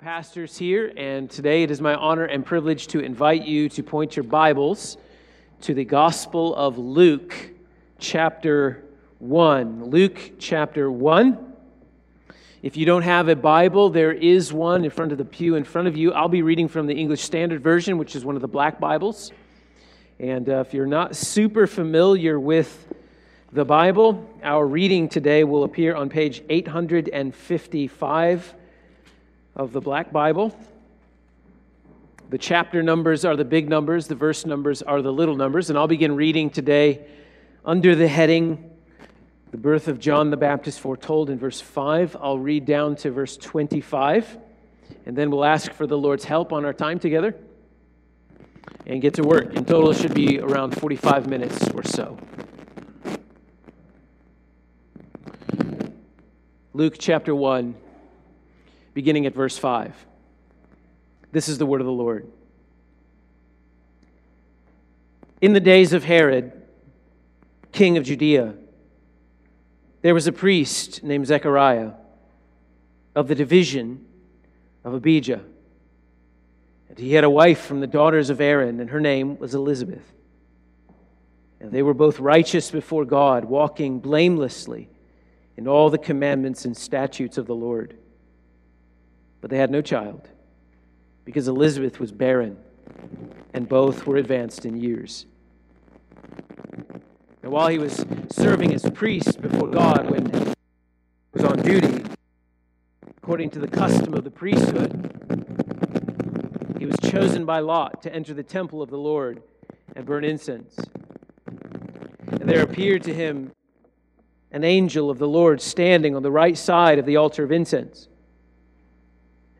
pastors here, and today it is my honor and privilege to invite you to point your Bibles to the Gospel of Luke, chapter 1. Luke, chapter 1. If you don't have a Bible, there is one in front of the pew in front of you. I'll be reading from the English Standard Version, which is one of the black Bibles. And if you're not super familiar with the Bible, our reading today will appear on page 855 of the black Bible. The chapter numbers are the big numbers, the verse numbers are the little numbers, and I'll begin reading today under the heading, The Birth of John the Baptist Foretold in verse 5. I'll read down to verse 25, and then we'll ask for the Lord's help on our time together and get to work. In total, it should be around 45 minutes or so. Luke chapter 1, beginning at verse 5. This is the word of the Lord. In the days of Herod, king of Judea, there was a priest named Zechariah of the division of Abijah. And he had a wife from the daughters of Aaron, and her name was Elizabeth. And they were both righteous before God, walking blamelessly in all the commandments and statutes of the Lord. But they had no child, because Elizabeth was barren, and both were advanced in years. And while he was serving as priest before God, when he was on duty, according to the custom of the priesthood, he was chosen by lot to enter the temple of the Lord and burn incense. And there appeared to him an angel of the Lord standing on the right side of the altar of incense.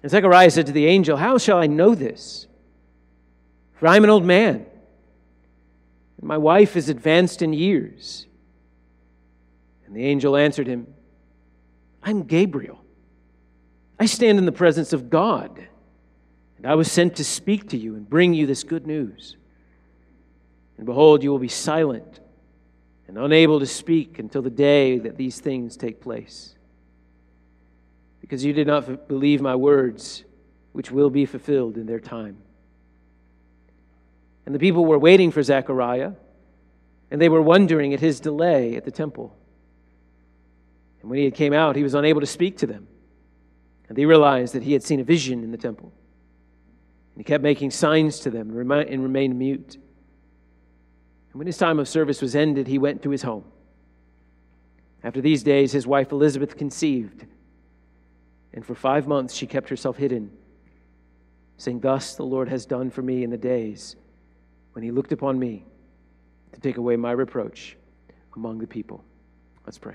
And Zechariah said to the angel, "How shall I know this? For I am an old man, and my wife is advanced in years." And the angel answered him, "I'm Gabriel. I stand in the presence of God, and I was sent to speak to you and bring you this good news. And behold, you will be silent and unable to speak until the day that these things take place, because you did not believe my words, which will be fulfilled in their time." And the people were waiting for Zechariah, and they were wondering at his delay at the temple. And when he had came out, he was unable to speak to them. And they realized that he had seen a vision in the temple. And he kept making signs to them and remained mute. And when his time of service was ended, he went to his home. After these days, his wife Elizabeth conceived, and for 5 months she kept herself hidden, saying, "Thus the Lord has done for me in the days when he looked upon me to take away my reproach among the people." Let's pray.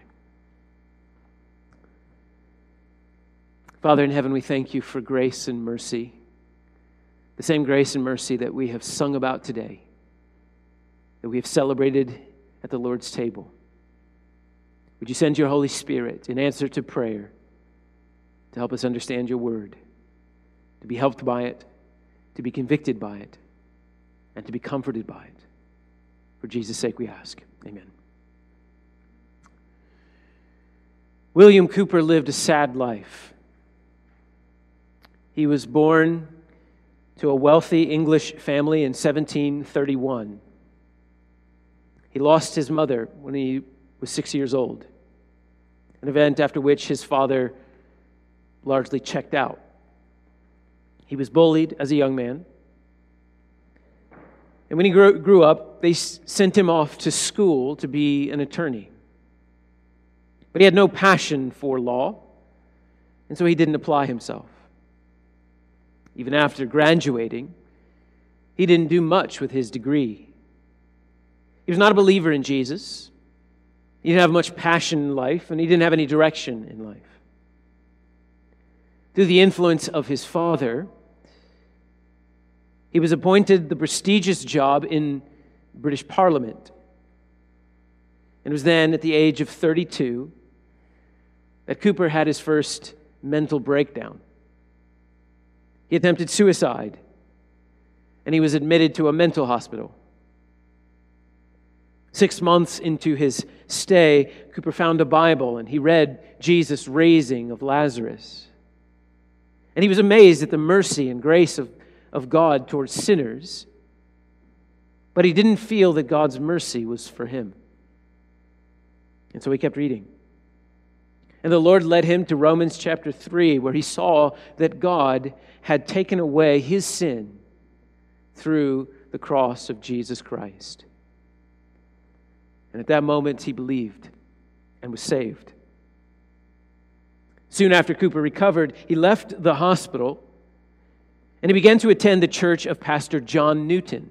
Father in heaven, we thank you for grace and mercy, the same grace and mercy that we have sung about today, that we have celebrated at the Lord's table. Would you send your Holy Spirit in answer to prayer, to help us understand your word, to be helped by it, to be convicted by it, and to be comforted by it. For Jesus' sake we ask. Amen. William Cowper lived a sad life. He was born to a wealthy English family in 1731. He lost his mother when he was 6 years old, an event after which his father largely checked out. He was bullied as a young man. And when he grew up, they sent him off to school to be an attorney. But he had no passion for law, and so he didn't apply himself. Even after graduating, he didn't do much with his degree. He was not a believer in Jesus. He didn't have much passion in life, and he didn't have any direction in life. Through the influence of his father, he was appointed the prestigious job in British Parliament. And it was then, at the age of 32, that Cowper had his first mental breakdown. He attempted suicide, and he was admitted to a mental hospital. 6 months into his stay, Cowper found a Bible, and he read Jesus' raising of Lazarus. And he was amazed at the mercy and grace of God towards sinners, but he didn't feel that God's mercy was for him. And so he kept reading. And the Lord led him to Romans chapter 3, where he saw that God had taken away his sin through the cross of Jesus Christ. And at that moment, he believed and was saved. Soon after Cowper recovered, he left the hospital and he began to attend the church of Pastor John Newton,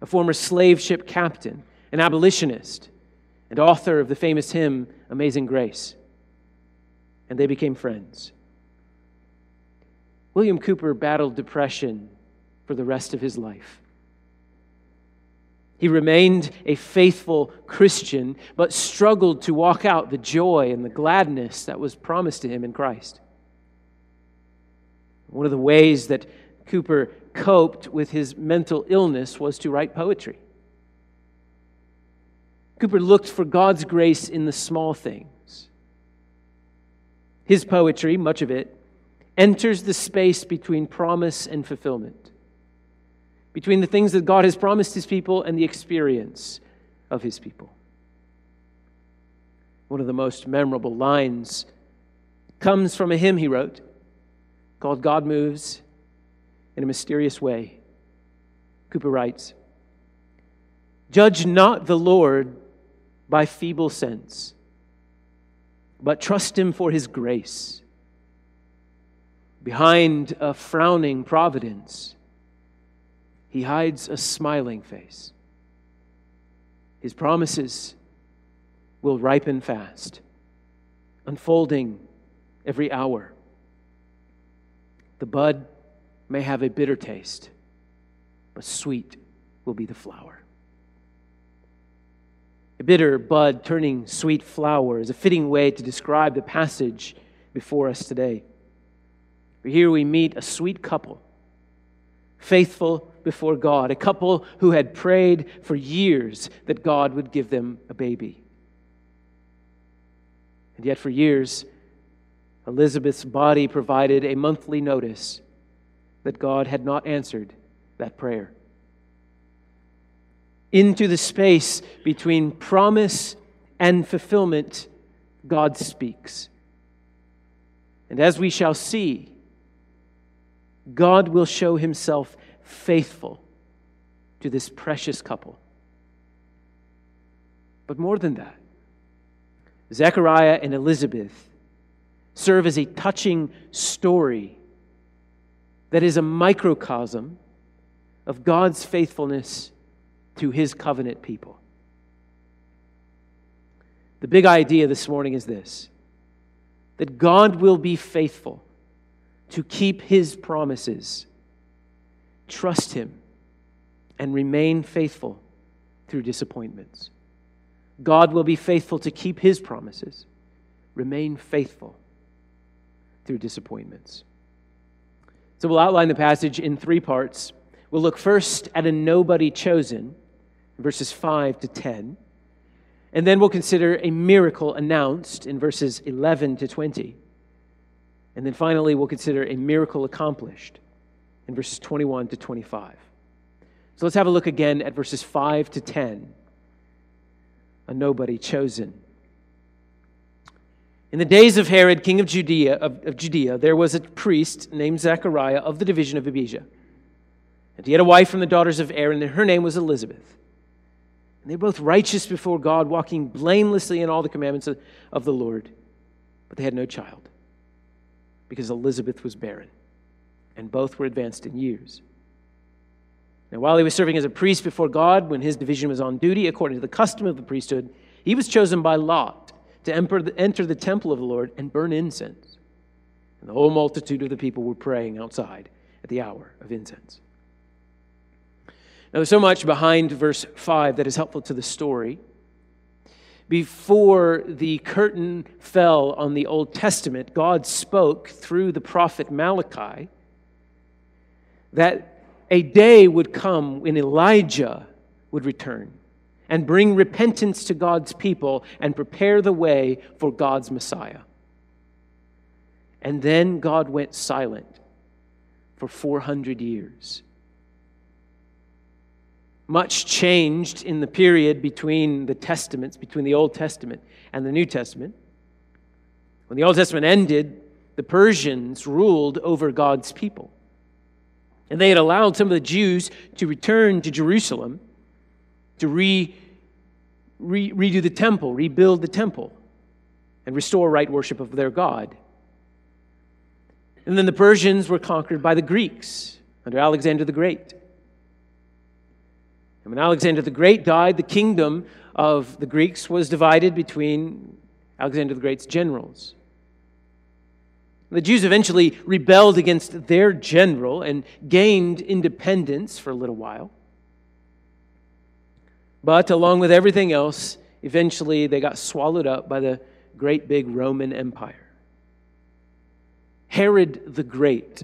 a former slave ship captain, an abolitionist, and author of the famous hymn, Amazing Grace. And they became friends. William Cowper battled depression for the rest of his life. He remained a faithful Christian, but struggled to walk out the joy and the gladness that was promised to him in Christ. One of the ways that Cowper coped with his mental illness was to write poetry. Cowper looked for God's grace in the small things. His poetry, much of it, enters the space between promise and fulfillment, between the things that God has promised His people and the experience of His people. One of the most memorable lines comes from a hymn he wrote called God Moves in a Mysterious Way. Cowper writes, "Judge not the Lord by feeble sense, but trust Him for His grace. Behind a frowning providence, He hides a smiling face. His promises will ripen fast, unfolding every hour. The bud may have a bitter taste, but sweet will be the flower." A bitter bud turning sweet flower is a fitting way to describe the passage before us today. Here we meet a sweet couple, faithful before God, a couple who had prayed for years that God would give them a baby. And yet for years, Elizabeth's body provided a monthly notice that God had not answered that prayer. Into the space between promise and fulfillment, God speaks. And as we shall see, God will show Himself faithful to this precious couple. But more than that, Zechariah and Elizabeth serve as a touching story that is a microcosm of God's faithfulness to His covenant people. The big idea this morning is this: that God will be faithful to keep His promises. Trust Him and remain faithful through disappointments. God will be faithful to keep His promises. Remain faithful through disappointments. So we'll outline the passage in three parts. We'll look first at a nobody chosen, verses 5 to 10, and then we'll consider a miracle announced in verses 11 to 20. And then finally, we'll consider a miracle accomplished in verses 21 to 25. So let's have a look again at verses 5 to 10, a nobody chosen. In the days of Herod, king of Judea, there was a priest named Zechariah of the division of Abijah. And he had a wife from the daughters of Aaron, and her name was Elizabeth. And they were both righteous before God, walking blamelessly in all the commandments of the Lord. But they had no child, because Elizabeth was barren, and both were advanced in years. Now, while he was serving as a priest before God, when his division was on duty, according to the custom of the priesthood, he was chosen by lot to enter the temple of the Lord and burn incense. And the whole multitude of the people were praying outside at the hour of incense. Now, there's so much behind verse 5 that is helpful to the story. Before the curtain fell on the Old Testament, God spoke through the prophet Malachi that a day would come when Elijah would return and bring repentance to God's people and prepare the way for God's Messiah. And then God went silent for 400 years. Much changed in the period between the Testaments, between the Old Testament and the New Testament. When the Old Testament ended, the Persians ruled over God's people. And they had allowed some of the Jews to return to Jerusalem to redo the temple, rebuild the temple, and restore right worship of their God. And then the Persians were conquered by the Greeks under Alexander the Great. And when Alexander the Great died, the kingdom of the Greeks was divided between Alexander the Great's generals. The Jews eventually rebelled against their general and gained independence for a little while. But along with everything else, eventually they got swallowed up by the great big Roman Empire. Herod the Great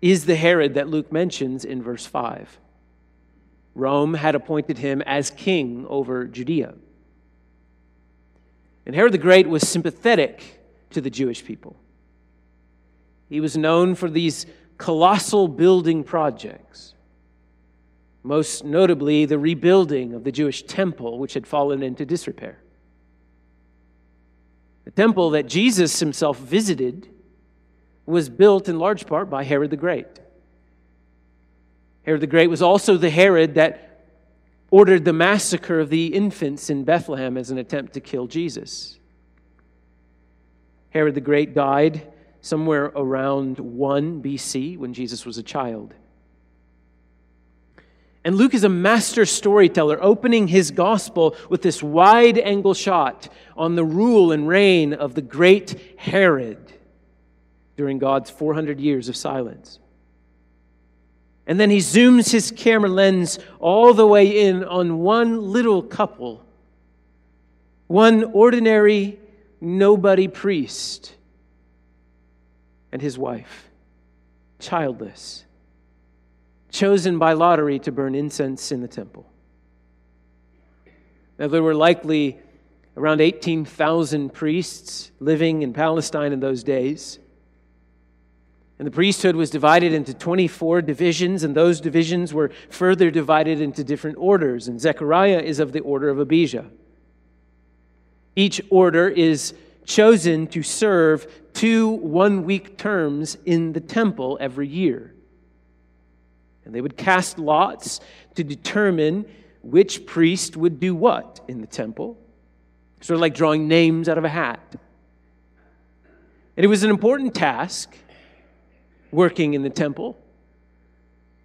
is the Herod that Luke mentions in verse 5. Rome had appointed him as king over Judea. And Herod the Great was sympathetic to the Jewish people. He was known for these colossal building projects, most notably the rebuilding of the Jewish temple, which had fallen into disrepair. The temple that Jesus himself visited was built in large part by Herod the Great. Herod the Great was also the Herod that ordered the massacre of the infants in Bethlehem as an attempt to kill Jesus. Herod the Great died somewhere around 1 BC when Jesus was a child. And Luke is a master storyteller, opening his gospel with this wide-angle shot on the rule and reign of the great Herod during God's 400 years of silence. And then he zooms his camera lens all the way in on one little couple, one ordinary nobody priest and his wife, childless, chosen by lottery to burn incense in the temple. Now, there were likely around 18,000 priests living in Palestine in those days. And the priesthood was divided into 24 divisions, and those divisions were further divided into different orders. And Zechariah is of the order of Abijah. Each order is chosen to serve 2 one-week terms in the temple every year. And they would cast lots to determine which priest would do what in the temple. Sort of like drawing names out of a hat. And it was an important task, working in the temple.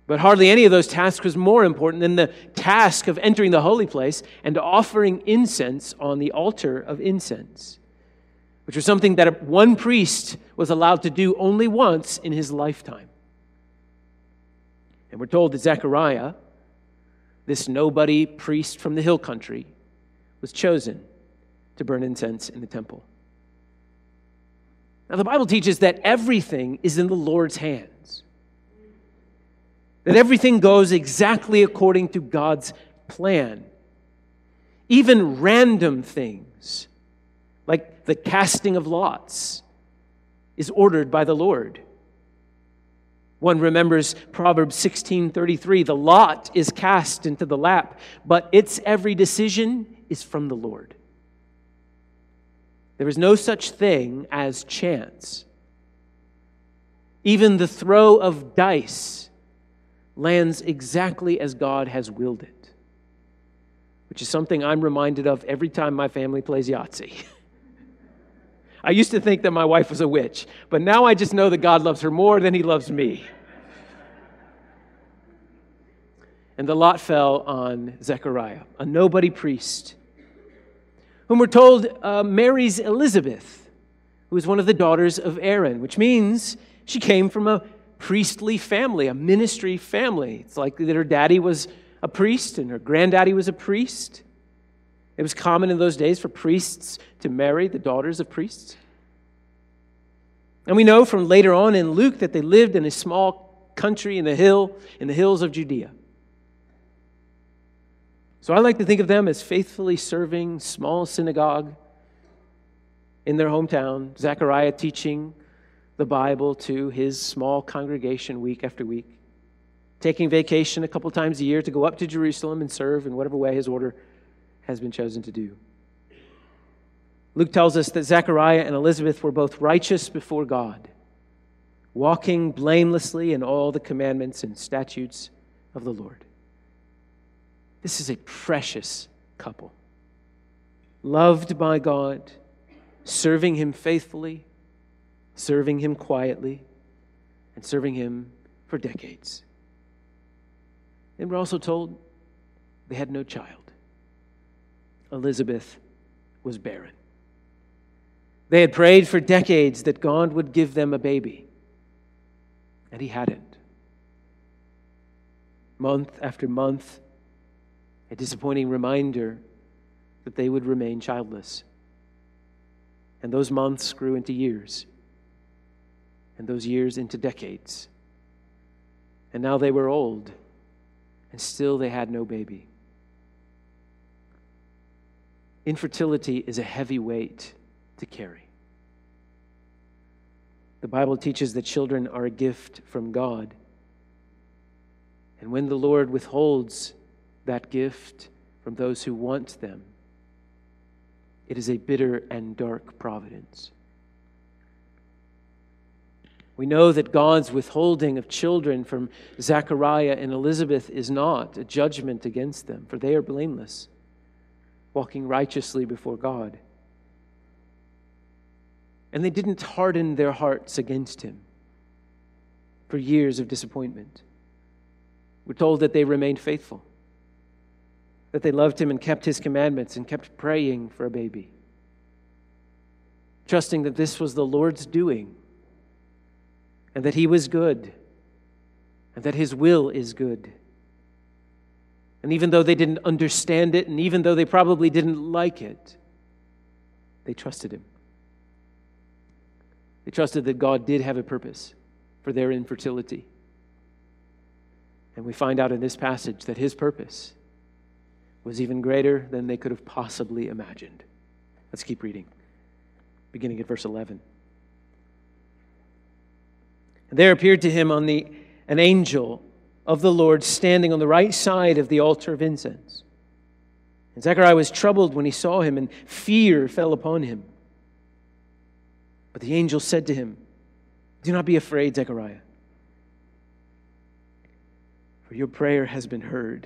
But hardly any of those tasks was more important than the task of entering the holy place and offering incense on the altar of incense, which was something that one priest was allowed to do only once in his lifetime. And we're told that Zechariah, this nobody priest from the hill country, was chosen to burn incense in the temple. Now, the Bible teaches that everything is in the Lord's hands, that everything goes exactly according to God's plan. Even random things, like the casting of lots, is ordered by the Lord. One remembers Proverbs 16:33, the lot is cast into the lap, but its every decision is from the Lord. There is no such thing as chance. Even the throw of dice lands exactly as God has willed it, which is something I'm reminded of every time my family plays Yahtzee. I used to think that my wife was a witch, but now I just know that God loves her more than he loves me. And the lot fell on Zechariah, a nobody priest, whom we're told marries Elizabeth, who is one of the daughters of Aaron, which means she came from a priestly family, a ministry family. It's likely that her daddy was a priest and her granddaddy was a priest. It was common in those days for priests to marry the daughters of priests. And we know from later on in Luke that they lived in a small country in the hills of Judea. So I like to think of them as faithfully serving small synagogue in their hometown, Zechariah teaching the Bible to his small congregation week after week, taking vacation a couple times a year to go up to Jerusalem and serve in whatever way his order has been chosen to do. Luke tells us that Zechariah and Elizabeth were both righteous before God, walking blamelessly in all the commandments and statutes of the Lord. This is a precious couple, loved by God, serving him faithfully, serving him quietly, and serving him for decades. And we're also told they had no child. Elizabeth was barren. They had prayed for decades that God would give them a baby, and he hadn't. Month after month, a disappointing reminder that they would remain childless. And those months grew into years, and those years into decades. And now they were old, and still they had no baby. Infertility is a heavy weight to carry. The Bible teaches that children are a gift from God. And when the Lord withholds that gift from those who want them, it is a bitter and dark providence. We know that God's withholding of children from Zechariah and Elizabeth is not a judgment against them, for they are blameless, walking righteously before God. And they didn't harden their hearts against him for years of disappointment. We're told that they remained faithful, that they loved him and kept his commandments and kept praying for a baby, trusting that this was the Lord's doing and that he was good and that his will is good. And even though they didn't understand it, and even though they probably didn't like it, they trusted him. They trusted that God did have a purpose for their infertility. And we find out in this passage that his purpose was even greater than they could have possibly imagined. Let's keep reading, beginning at verse 11. And there appeared to him an angel of the Lord standing on the right side of the altar of incense. And Zechariah was troubled when he saw him, and fear fell upon him. But the angel said to him, "Do not be afraid, Zechariah, for your prayer has been heard,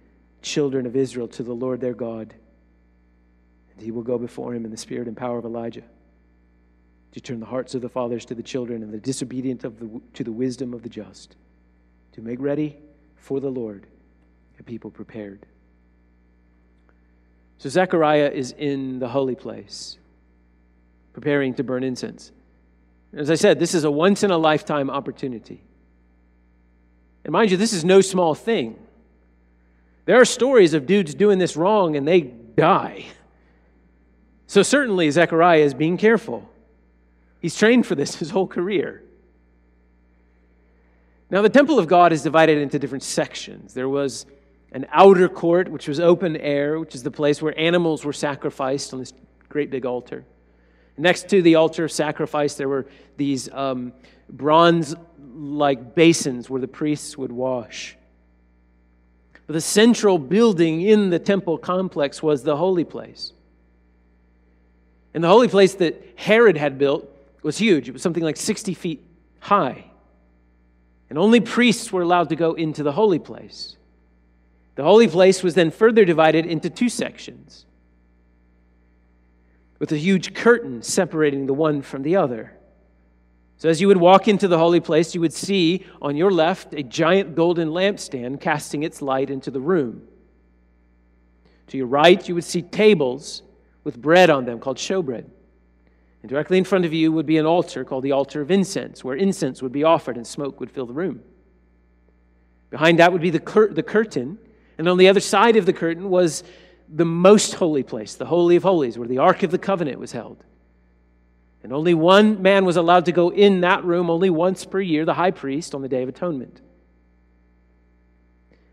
children of Israel to the Lord their God, and he will go before him in the spirit and power of Elijah, to turn the hearts of the fathers to the children and the disobedient to the wisdom of the just, to make ready for the Lord a people prepared." So Zechariah is in the holy place, preparing to burn incense. As I said, this is a once-in-a-lifetime opportunity. And mind you, this is no small thing. There are stories of dudes doing this wrong and they die. So certainly Zechariah is being careful. He's trained for this his whole career. Now, the temple of God is divided into different sections. There was an outer court, which was open air, which is the place where animals were sacrificed on this great big altar. Next to the altar of sacrifice, there were these bronze-like basins where the priests would wash. But the central building in the temple complex was the holy place. And the holy place that Herod had built was huge. It was something like 60 feet high. And only priests were allowed to go into the holy place. The holy place was then further divided into two sections, with a huge curtain separating the one from the other. So as you would walk into the holy place, you would see on your left a giant golden lampstand casting its light into the room. To your right, you would see tables with bread on them called showbread. And directly in front of you would be an altar called the altar of incense, where incense would be offered and smoke would fill the room. Behind that would be the curtain, and on the other side of the curtain was the most holy place, the Holy of Holies, where the Ark of the Covenant was held. And only one man was allowed to go in that room only once per year, the high priest, on the Day of Atonement.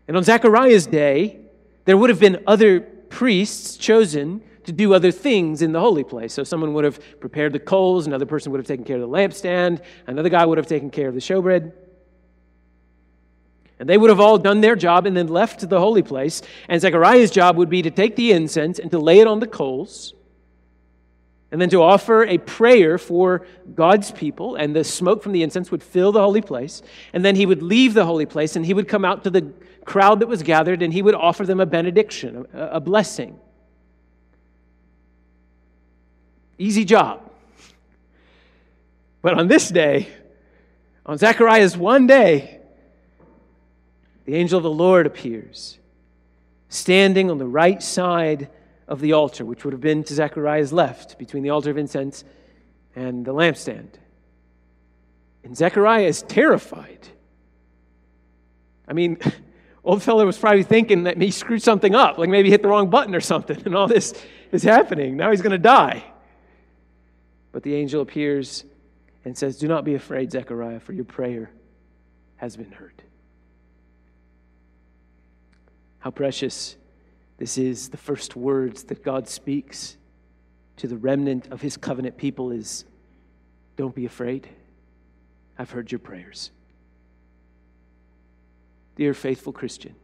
And on Zechariah's day, there would have been other priests chosen to do other things in the holy place. So someone would have prepared the coals, another person would have taken care of the lampstand, another guy would have taken care of the showbread. And they would have all done their job and then left the holy place. And Zechariah's job would be to take the incense and to lay it on the coals, and then to offer a prayer for God's people, and the smoke from the incense would fill the holy place. And then he would leave the holy place and he would come out to the crowd that was gathered and he would offer them a benediction, a blessing. Easy job. But on this day, on Zechariah's one day, the angel of the Lord appears, standing on the right side of the altar, which would have been to Zechariah's left, between the altar of incense and the lampstand. And Zechariah is terrified. I mean, old fella was probably thinking that he screwed something up, like maybe hit the wrong button or something, and all this is happening. Now he's going to die. But the angel appears and says, "Do not be afraid, Zechariah, for your prayer has been heard." How precious this is. The first words that God speaks to the remnant of his covenant people is, "Don't be afraid. I've heard your prayers." Dear faithful Christian,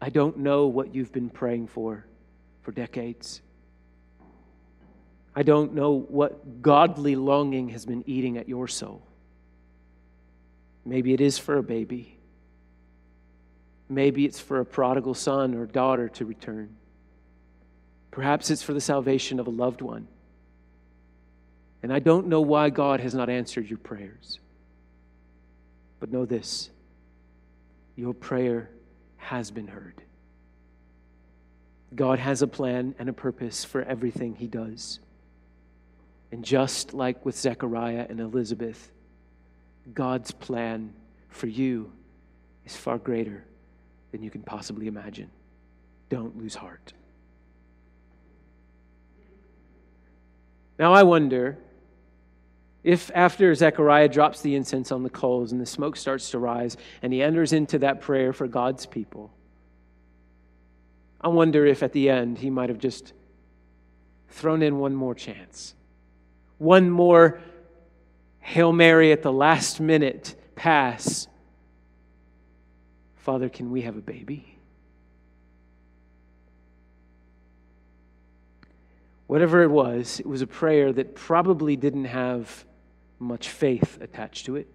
I don't know what you've been praying for decades. I don't know what godly longing has been eating at your soul. Maybe it is for a baby. Maybe it's for a prodigal son or daughter to return. Perhaps it's for the salvation of a loved one. And I don't know why God has not answered your prayers. But know this, your prayer has been heard. God has a plan and a purpose for everything he does. And just like with Zechariah and Elizabeth, God's plan for you is far greater than you can possibly imagine. Don't lose heart. Now I wonder if after Zechariah drops the incense on the coals and the smoke starts to rise and he enters into that prayer for God's people, I wonder if at the end he might have just thrown in one more chance. One more Hail Mary at the last minute pass. "Father, can we have a baby?" Whatever it was a prayer that probably didn't have much faith attached to it.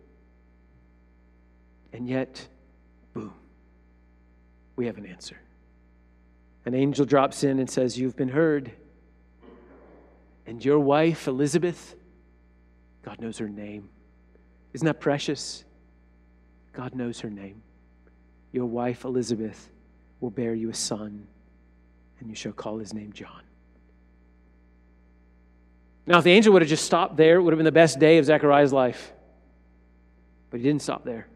And yet, boom, we have an answer. An angel drops in and says, "You've been heard. And your wife, Elizabeth," God knows her name. Isn't that precious? God knows her name. "Your wife, Elizabeth, will bear you a son, and you shall call his name John." Now, if the angel would have just stopped there, it would have been the best day of Zechariah's life. But he didn't stop there.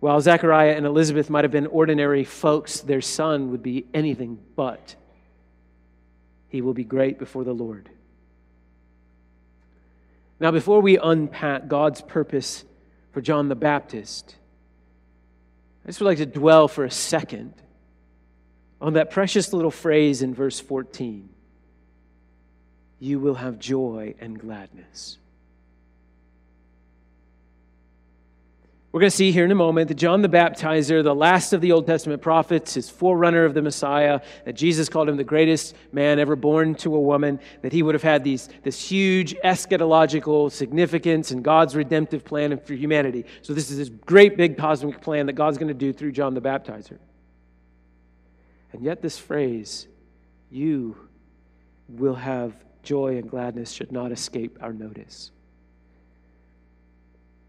While Zechariah and Elizabeth might have been ordinary folks, their son would be anything but He will be great before the Lord. Now, before we unpack God's purpose for John the Baptist, I just would like to dwell for a second on that precious little phrase in verse 14. You will have joy and gladness. We're going to see here in a moment that John the Baptizer, the last of the Old Testament prophets, his forerunner of the Messiah, that Jesus called him the greatest man ever born to a woman, that he would have had this huge eschatological significance in God's redemptive plan for humanity. So this is this great big cosmic plan that God's going to do through John the Baptizer. And yet this phrase, you will have joy and gladness, should not escape our notice.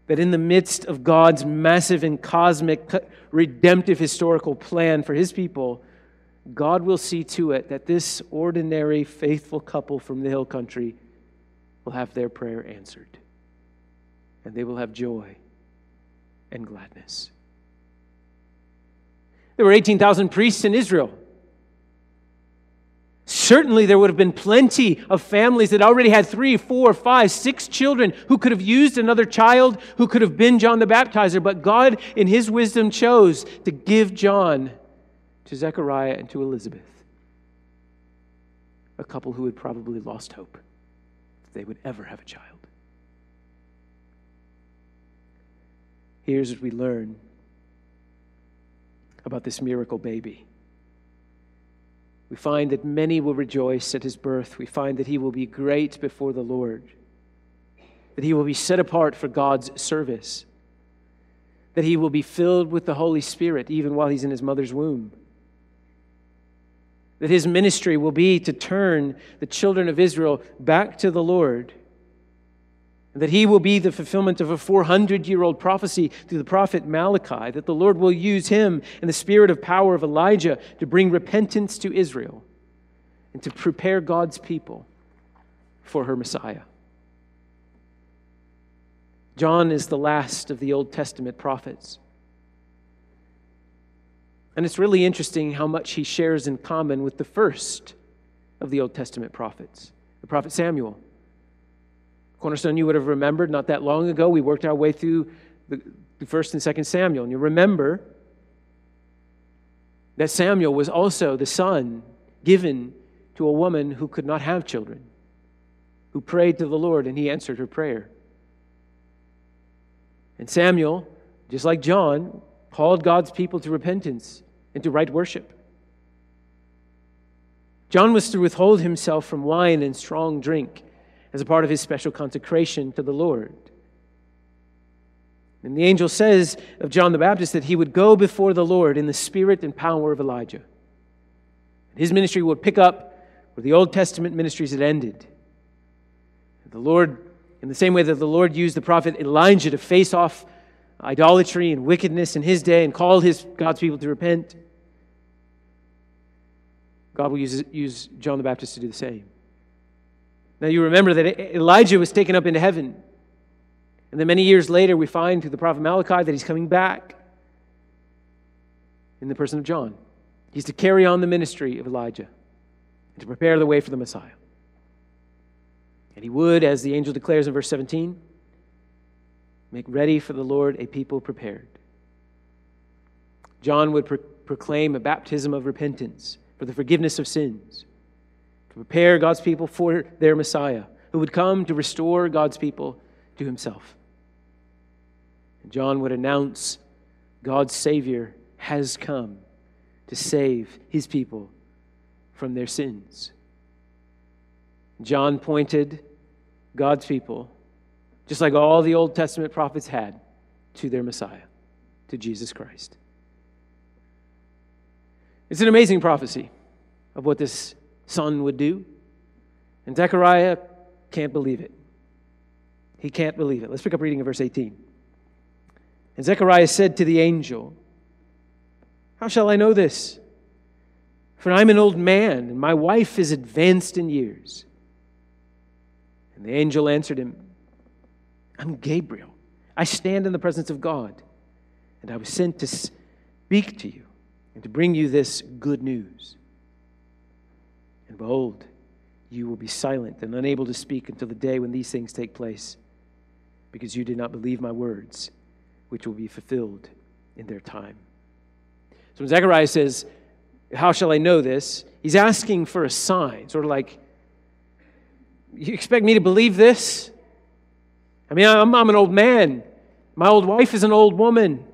That in the midst of God's massive and cosmic redemptive historical plan for His people, God will see to it that this ordinary, faithful couple from the hill country will have their prayer answered. And they will have joy and gladness. There were 18,000 priests in Israel. Certainly there would have been plenty of families that already had 3, 4, 5, 6 children who could have used another child, who could have been John the Baptizer. But God, in His wisdom, chose to give John to Zechariah and to Elizabeth, a couple who had probably lost hope that they would ever have a child. Here's what we learn about this miracle baby. We find that many will rejoice at His birth. We find that He will be great before the Lord, that He will be set apart for God's service, that He will be filled with the Holy Spirit even while He's in His mother's womb, that His ministry will be to turn the children of Israel back to the Lord, and that He will be the fulfillment of a 400-year-old prophecy through the prophet Malachi, that the Lord will use Him and the spirit of power of Elijah to bring repentance to Israel and to prepare God's people for her Messiah. John is the last of the Old Testament prophets. And it's really interesting how much he shares in common with the first of the Old Testament prophets, the prophet Samuel. Cornerstone, you would have remembered not that long ago, we worked our way through the 1st and 2nd Samuel. And you remember that Samuel was also the son given to a woman who could not have children, who prayed to the Lord and He answered her prayer. And Samuel, just like John, called God's people to repentance and to right worship. John was to withhold himself from wine and strong drink as a part of his special consecration to the Lord. And the angel says of John the Baptist that he would go before the Lord in the spirit and power of Elijah. His ministry would pick up where the Old Testament ministries had ended. The Lord, in the same way that the Lord used the prophet Elijah to face off idolatry and wickedness in his day and called God's people to repent, God will use John the Baptist to do the same. Now you remember that Elijah was taken up into heaven. And then many years later we find through the prophet Malachi that he's coming back in the person of John. He's to carry on the ministry of Elijah and to prepare the way for the Messiah. And he would, as the angel declares in verse 17, make ready for the Lord a people prepared. John would proclaim a baptism of repentance for the forgiveness of sins, to prepare God's people for their Messiah, who would come to restore God's people to Himself. And John would announce God's Savior has come to save His people from their sins. John pointed God's people, just like all the Old Testament prophets had, to their Messiah, to Jesus Christ. It's an amazing prophecy of what this son would do. And Zechariah can't believe it. He can't believe it. Let's pick up reading in verse 18. And Zechariah said to the angel, "How shall I know this? For I'm an old man, and my wife is advanced in years." And the angel answered him, "I'm Gabriel. I stand in the presence of God, and I was sent to speak to you and to bring you this good news. And behold, you will be silent and unable to speak until the day when these things take place, because you did not believe my words, which will be fulfilled in their time." So when Zechariah says, "How shall I know this?" he's asking for a sign, sort of like, you expect me to believe this? I mean, I'm an old man. My old wife is an old woman.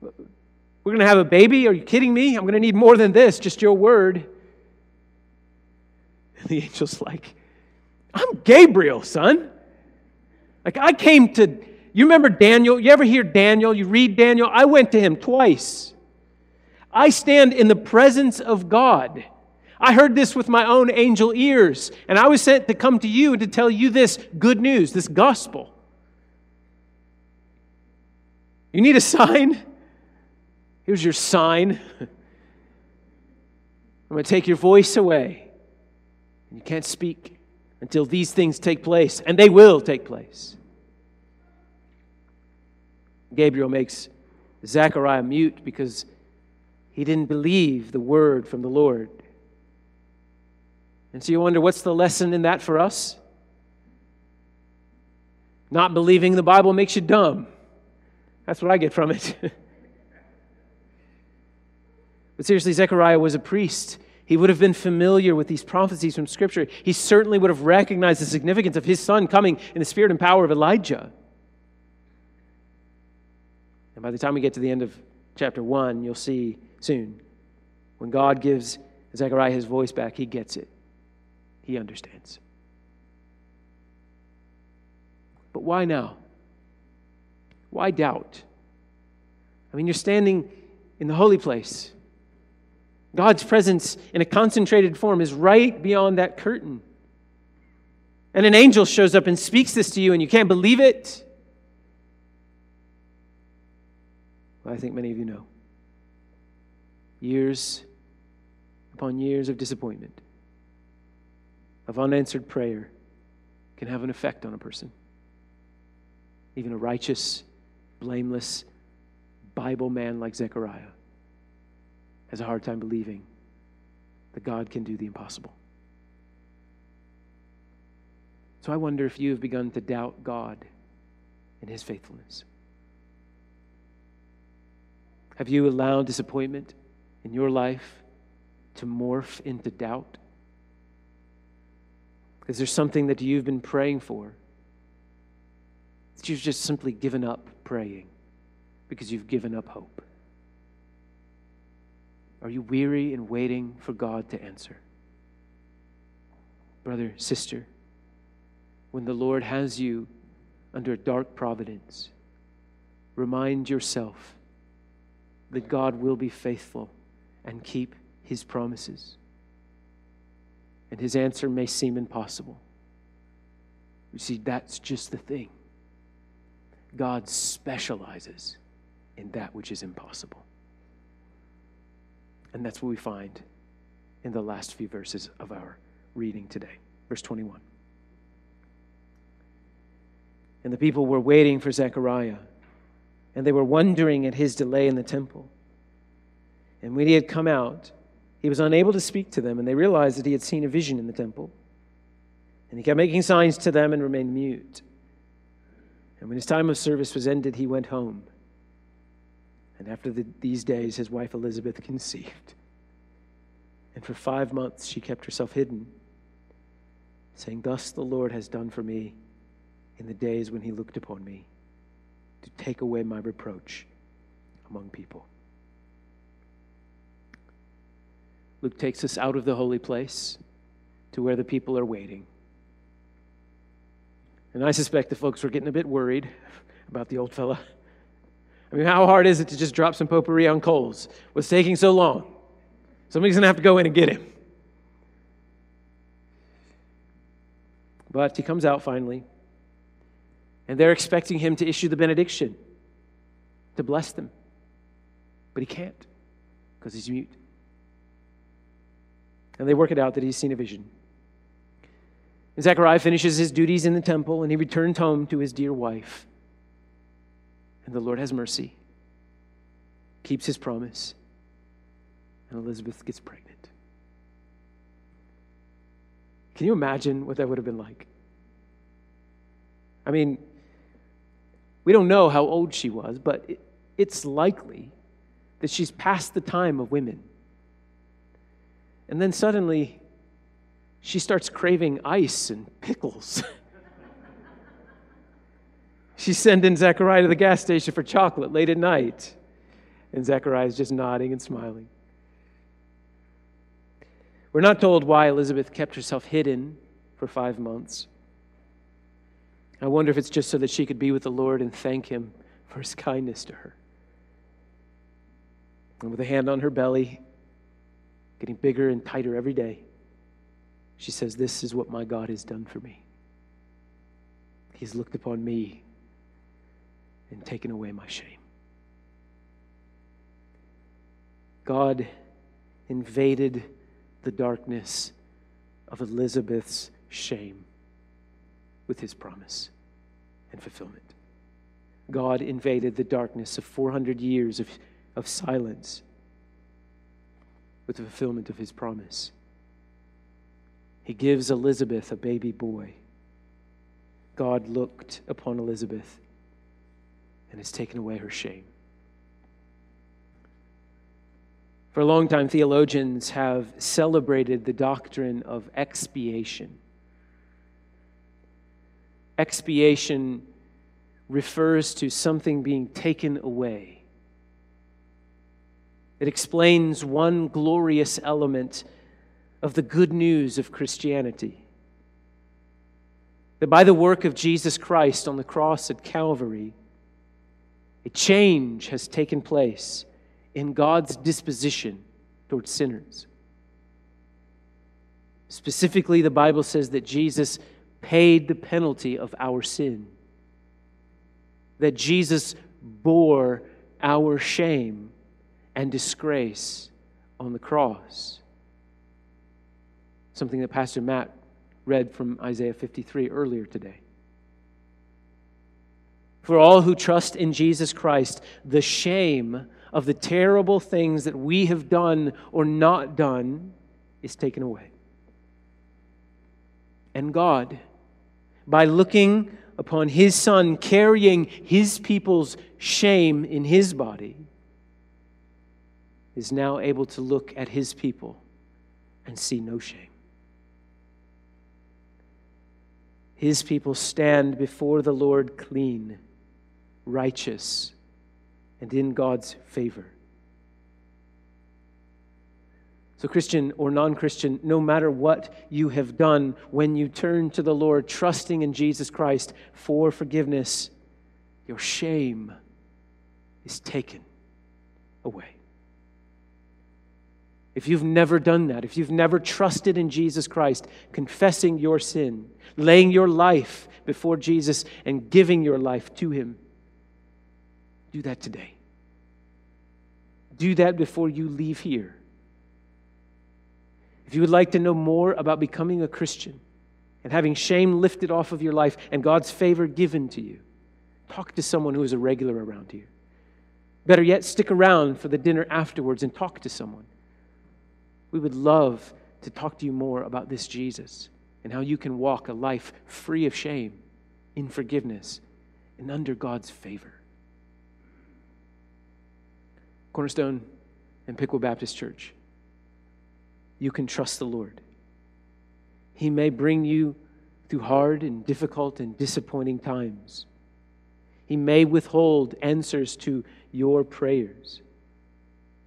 We're going to have a baby? Are you kidding me? I'm going to need more than this, just your word. And the angel's like, "I'm Gabriel, son. Like, I came to..." You remember Daniel? You ever hear Daniel? You read Daniel? I went to him twice. I stand in the presence of God. I heard this with my own angel ears, and I was sent to come to you to tell you this good news, this gospel. You need a sign? Here's your sign. I'm going to take your voice away. And you can't speak until these things take place, and they will take place. Gabriel makes Zechariah mute because he didn't believe the word from the Lord. And so you wonder, what's the lesson in that for us? Not believing the Bible makes you dumb. That's what I get from it. But seriously, Zechariah was a priest. He would have been familiar with these prophecies from Scripture. He certainly would have recognized the significance of his son coming in the spirit and power of Elijah. And by the time we get to the end of chapter 1, you'll see soon, when God gives Zechariah his voice back, he gets it. He understands. But why now? Why doubt? I mean, you're standing in the holy place. God's presence in a concentrated form is right beyond that curtain. And an angel shows up and speaks this to you, and you can't believe it. I think many of you know. Years upon years of disappointment, of unanswered prayer, can have an effect on a person. Even a righteous, blameless Bible man like Zechariah has a hard time believing that God can do the impossible. So I wonder if you have begun to doubt God and His faithfulness. Have you allowed disappointment in your life to morph into doubt? Is there something that you've been praying for that you've just simply given up praying because you've given up hope? Are you weary and waiting for God to answer? Brother, sister, when the Lord has you under a dark providence, remind yourself that God will be faithful and keep His promises. And His answer may seem impossible. You see, that's just the thing. God specializes in that which is impossible. And that's what we find in the last few verses of our reading today. Verse 21. "And the people were waiting for Zechariah, and they were wondering at his delay in the temple. And when he had come out, he was unable to speak to them, and they realized that he had seen a vision in the temple. And he kept making signs to them and remained mute. And when his time of service was ended, he went home. And after these days, his wife Elizabeth conceived. And for 5 months she kept herself hidden, saying, 'Thus the Lord has done for me in the days when He looked upon me, to take away my reproach among people.'" Luke takes us out of the holy place to where the people are waiting. And I suspect the folks were getting a bit worried about the old fella. I mean, how hard is it to just drop some potpourri on coals? What's taking so long? Somebody's going to have to go in and get him. But he comes out finally. And they're expecting him to issue the benediction, to bless them. But he can't, because he's mute. And they work it out that he's seen a vision. And Zechariah finishes his duties in the temple, and he returns home to his dear wife. And the Lord has mercy, keeps His promise, and Elizabeth gets pregnant. Can you imagine what that would have been like? I mean, we don't know how old she was, but it's likely that she's past the time of women. And then suddenly, she starts craving ice and pickles. She's sending Zechariah to the gas station for chocolate late at night. And Zechariah's just nodding and smiling. We're not told why Elizabeth kept herself hidden for 5 months. I wonder if it's just so that she could be with the Lord and thank Him for His kindness to her. And with a hand on her belly, getting bigger and tighter every day, she says, "This is what my God has done for me. He's looked upon me and taken away my shame." God invaded the darkness of Elizabeth's shame with His promise and fulfillment. God invaded the darkness of 400 years of silence with the fulfillment of His promise. He gives Elizabeth a baby boy. God looked upon Elizabeth and has taken away her shame. For a long time, theologians have celebrated the doctrine of expiation. Expiation refers to something being taken away. It explains one glorious element of the good news of Christianity. That by the work of Jesus Christ on the cross at Calvary, a change has taken place in God's disposition towards sinners. Specifically, the Bible says that Jesus paid the penalty of our sin, that Jesus bore our shame and disgrace on the cross. Something that Pastor Matt read from Isaiah 53 earlier today. For all who trust in Jesus Christ, the shame of the terrible things that we have done or not done is taken away. And God, by looking upon His Son carrying His people's shame in His body, is now able to look at His people and see no shame. His people stand before the Lord clean, righteous, and in God's favor. So Christian or non-Christian, no matter what you have done, when you turn to the Lord, trusting in Jesus Christ for forgiveness, your shame is taken away. If you've never done that, if you've never trusted in Jesus Christ, confessing your sin, laying your life before Jesus and giving your life to Him, do that today. Do that before you leave here. If you would like to know more about becoming a Christian and having shame lifted off of your life and God's favor given to you, talk to someone who is a regular around here. Better yet, stick around for the dinner afterwards and talk to someone. We would love to talk to you more about this Jesus and how you can walk a life free of shame, in forgiveness, and under God's favor. Cornerstone and Pickle Baptist Church, you can trust the Lord. He may bring you through hard and difficult and disappointing times. He may withhold answers to your prayers.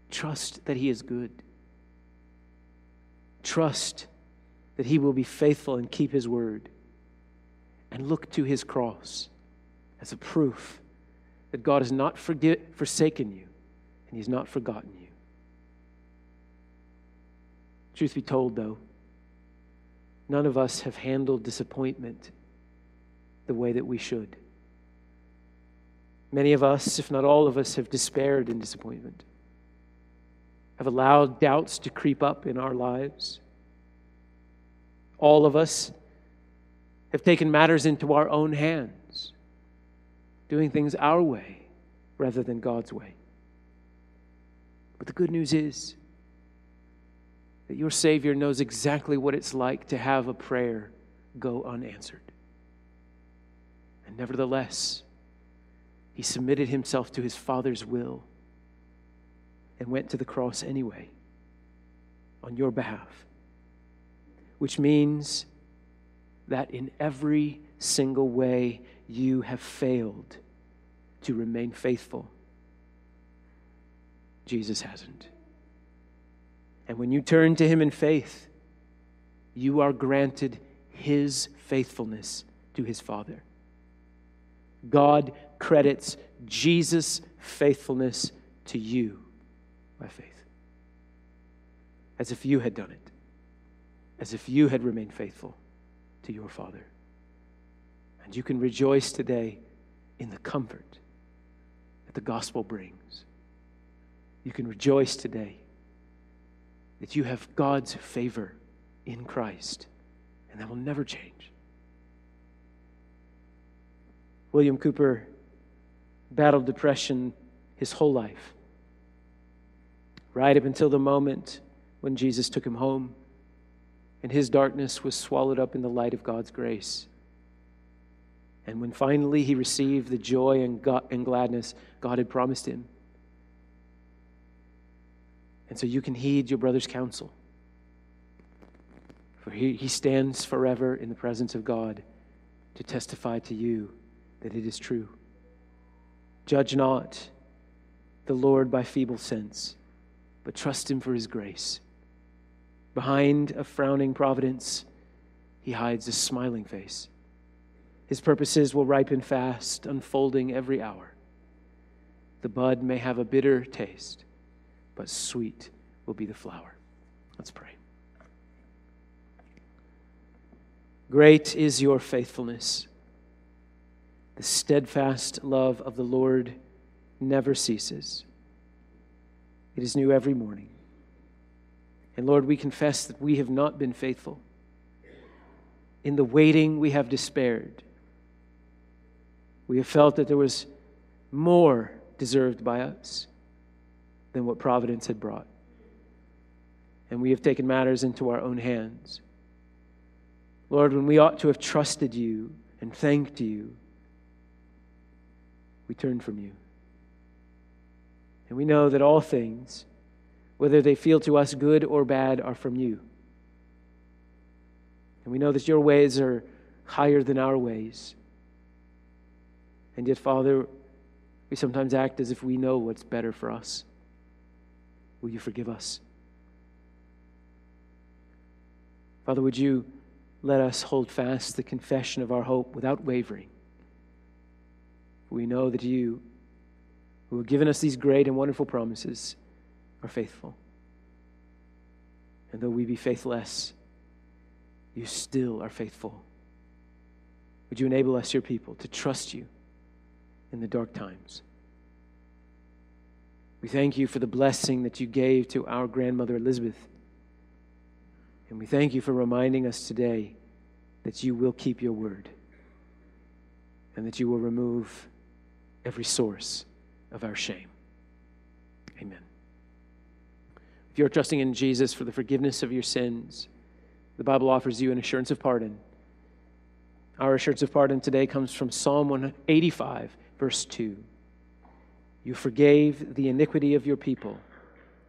Trust that He is good. Trust that He will be faithful and keep His word. And look to His cross as a proof that God has not forsaken you and He's not forgotten you. Truth be told, though, none of us have handled disappointment the way that we should. Many of us, if not all of us, have despaired in disappointment, have allowed doubts to creep up in our lives. All of us have taken matters into our own hands, doing things our way rather than God's way. But the good news is that your Savior knows exactly what it's like to have a prayer go unanswered. And nevertheless, he submitted himself to his Father's will and went to the cross anyway on your behalf, which means that in every single way you have failed to remain faithful. Jesus hasn't. And when you turn to him in faith, you are granted his faithfulness to his Father. God credits Jesus' faithfulness to you by faith. As if you had done it. As if you had remained faithful to your Father. And you can rejoice today in the comfort that the gospel brings. You can rejoice today that you have God's favor in Christ, and that will never change. William Cowper battled depression his whole life, right up until the moment when Jesus took him home, and his darkness was swallowed up in the light of God's grace. And when finally he received the joy and gladness God had promised him. And so you can heed your brother's counsel. For he stands forever in the presence of God to testify to you that it is true. Judge not the Lord by feeble sense, but trust him for his grace. Behind a frowning providence, he hides a smiling face. His purposes will ripen fast, unfolding every hour. The bud may have a bitter taste, but sweet will be the flower. Let's pray. Great is your faithfulness. The steadfast love of the Lord never ceases. It is new every morning. And Lord, we confess that we have not been faithful. In the waiting, we have despaired. We have felt that there was more deserved by us than what providence had brought. And we have taken matters into our own hands. Lord, when we ought to have trusted you and thanked you, we turn from you. And we know that all things, whether they feel to us good or bad, are from you. And we know that your ways are higher than our ways. And yet, Father, we sometimes act as if we know what's better for us. Will you forgive us? Father, would you let us hold fast the confession of our hope without wavering? We know that you, who have given us these great and wonderful promises, are faithful. And though we be faithless, you still are faithful. Would you enable us, your people, to trust you in the dark times? We thank you for the blessing that you gave to our grandmother Elizabeth. And we thank you for reminding us today that you will keep your word and that you will remove every source of our shame. Amen. If you're trusting in Jesus for the forgiveness of your sins, the Bible offers you an assurance of pardon. Our assurance of pardon today comes from Psalm 185, verse 2. You forgave the iniquity of your people.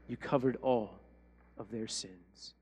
You covered all of their sins.